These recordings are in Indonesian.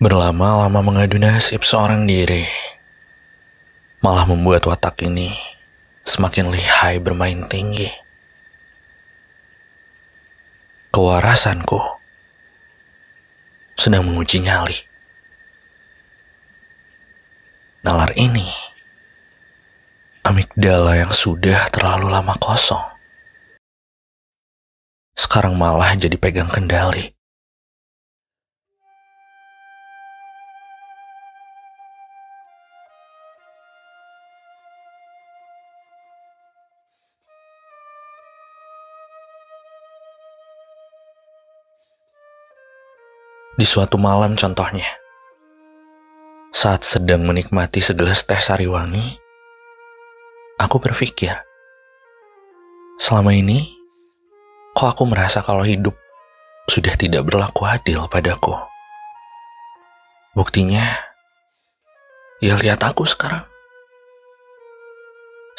Berlama-lama mengadu nasib seorang diri, malah membuat watak ini semakin lihai bermain tinggi. Kewarasanku sedang menguji nyali. Nalar ini, amigdala yang sudah terlalu lama kosong, sekarang malah jadi pegang kendali. Di suatu malam contohnya, saat sedang menikmati segelas teh sari wangi, aku berpikir, selama ini, kok aku merasa kalau hidup sudah tidak berlaku adil padaku. Buktinya, ya lihat aku sekarang.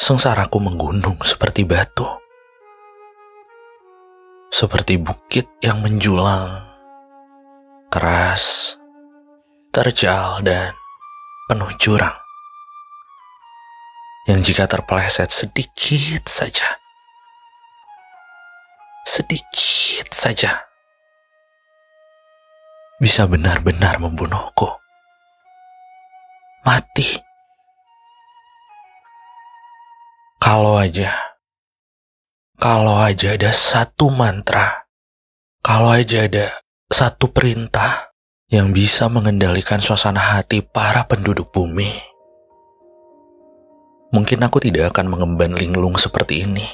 Sengsaraku menggunung seperti batu, seperti bukit yang menjulang, keras, terjal, dan penuh jurang. Yang jika terpeleset sedikit saja, bisa benar-benar membunuhku. Mati. Kalau aja ada satu mantra, kalau aja ada satu perintah yang bisa mengendalikan suasana hati para penduduk bumi, mungkin aku tidak akan mengemban linglung seperti ini.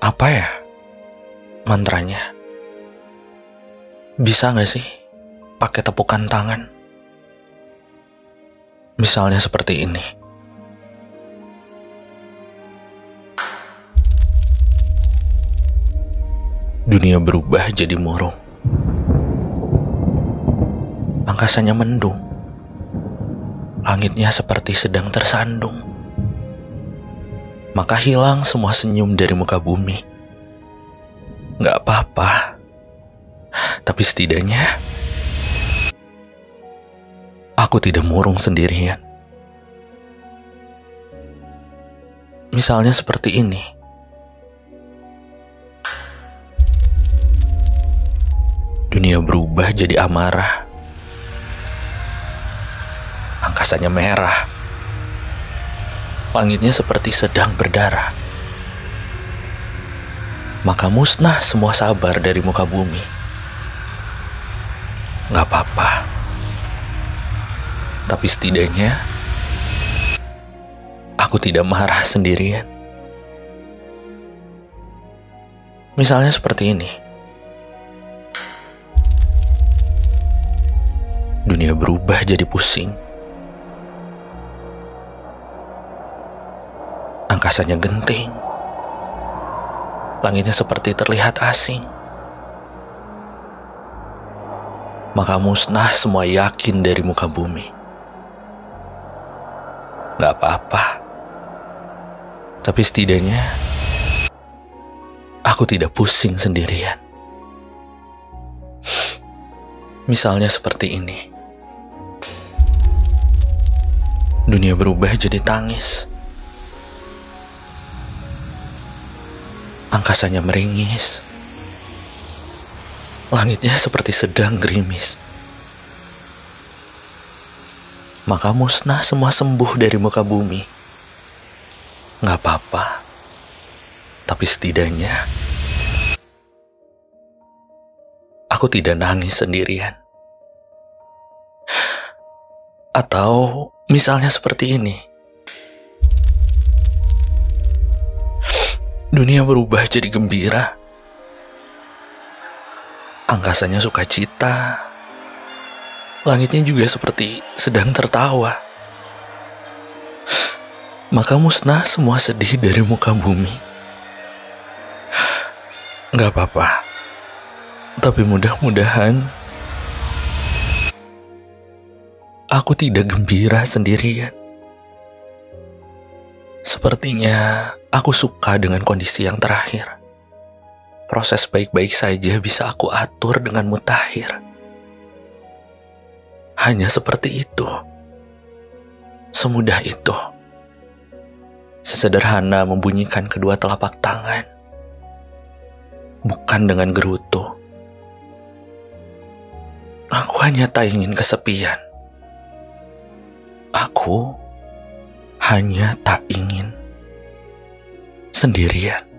Apa ya mantranya? Bisa gak sih pakai tepukan tangan? Misalnya seperti ini. Dunia berubah jadi murung. Angkasanya mendung. Langitnya seperti sedang tersandung. Maka hilang semua senyum dari muka bumi. Gak apa-apa. Tapi setidaknya aku tidak murung sendirian. Misalnya seperti ini. Dunia berubah jadi amarah. Angkasanya merah. Langitnya seperti sedang berdarah. Maka musnah semua sabar dari muka bumi. Gak apa-apa. Tapi setidaknya aku tidak marah sendirian. Misalnya seperti ini. Dunia berubah jadi pusing. Angkasanya genting. Langitnya seperti terlihat asing. Maka musnah semua yakin dari muka bumi. Gak apa-apa. Tapi setidaknya aku tidak pusing sendirian. Misalnya seperti ini. Dunia berubah jadi tangis. Angkasanya meringis. Langitnya seperti sedang gerimis. Maka musnah semua sembuh dari muka bumi. Gak apa-apa. Tapi setidaknya aku tidak nangis sendirian. Atau misalnya seperti ini. Dunia berubah jadi gembira. Angkasanya sukacita. Langitnya juga seperti sedang tertawa. Maka musnah semua sedih dari muka bumi. Gak apa-apa. Tapi mudah-mudahan aku tidak gembira sendirian. Sepertinya aku suka dengan kondisi yang terakhir. Proses baik-baik saja bisa aku atur dengan mutakhir. Hanya seperti itu. Semudah itu. Sesederhana membunyikan kedua telapak tangan. Bukan dengan gerutu. Aku hanya tak ingin kesepian. Aku hanya tak ingin sendirian.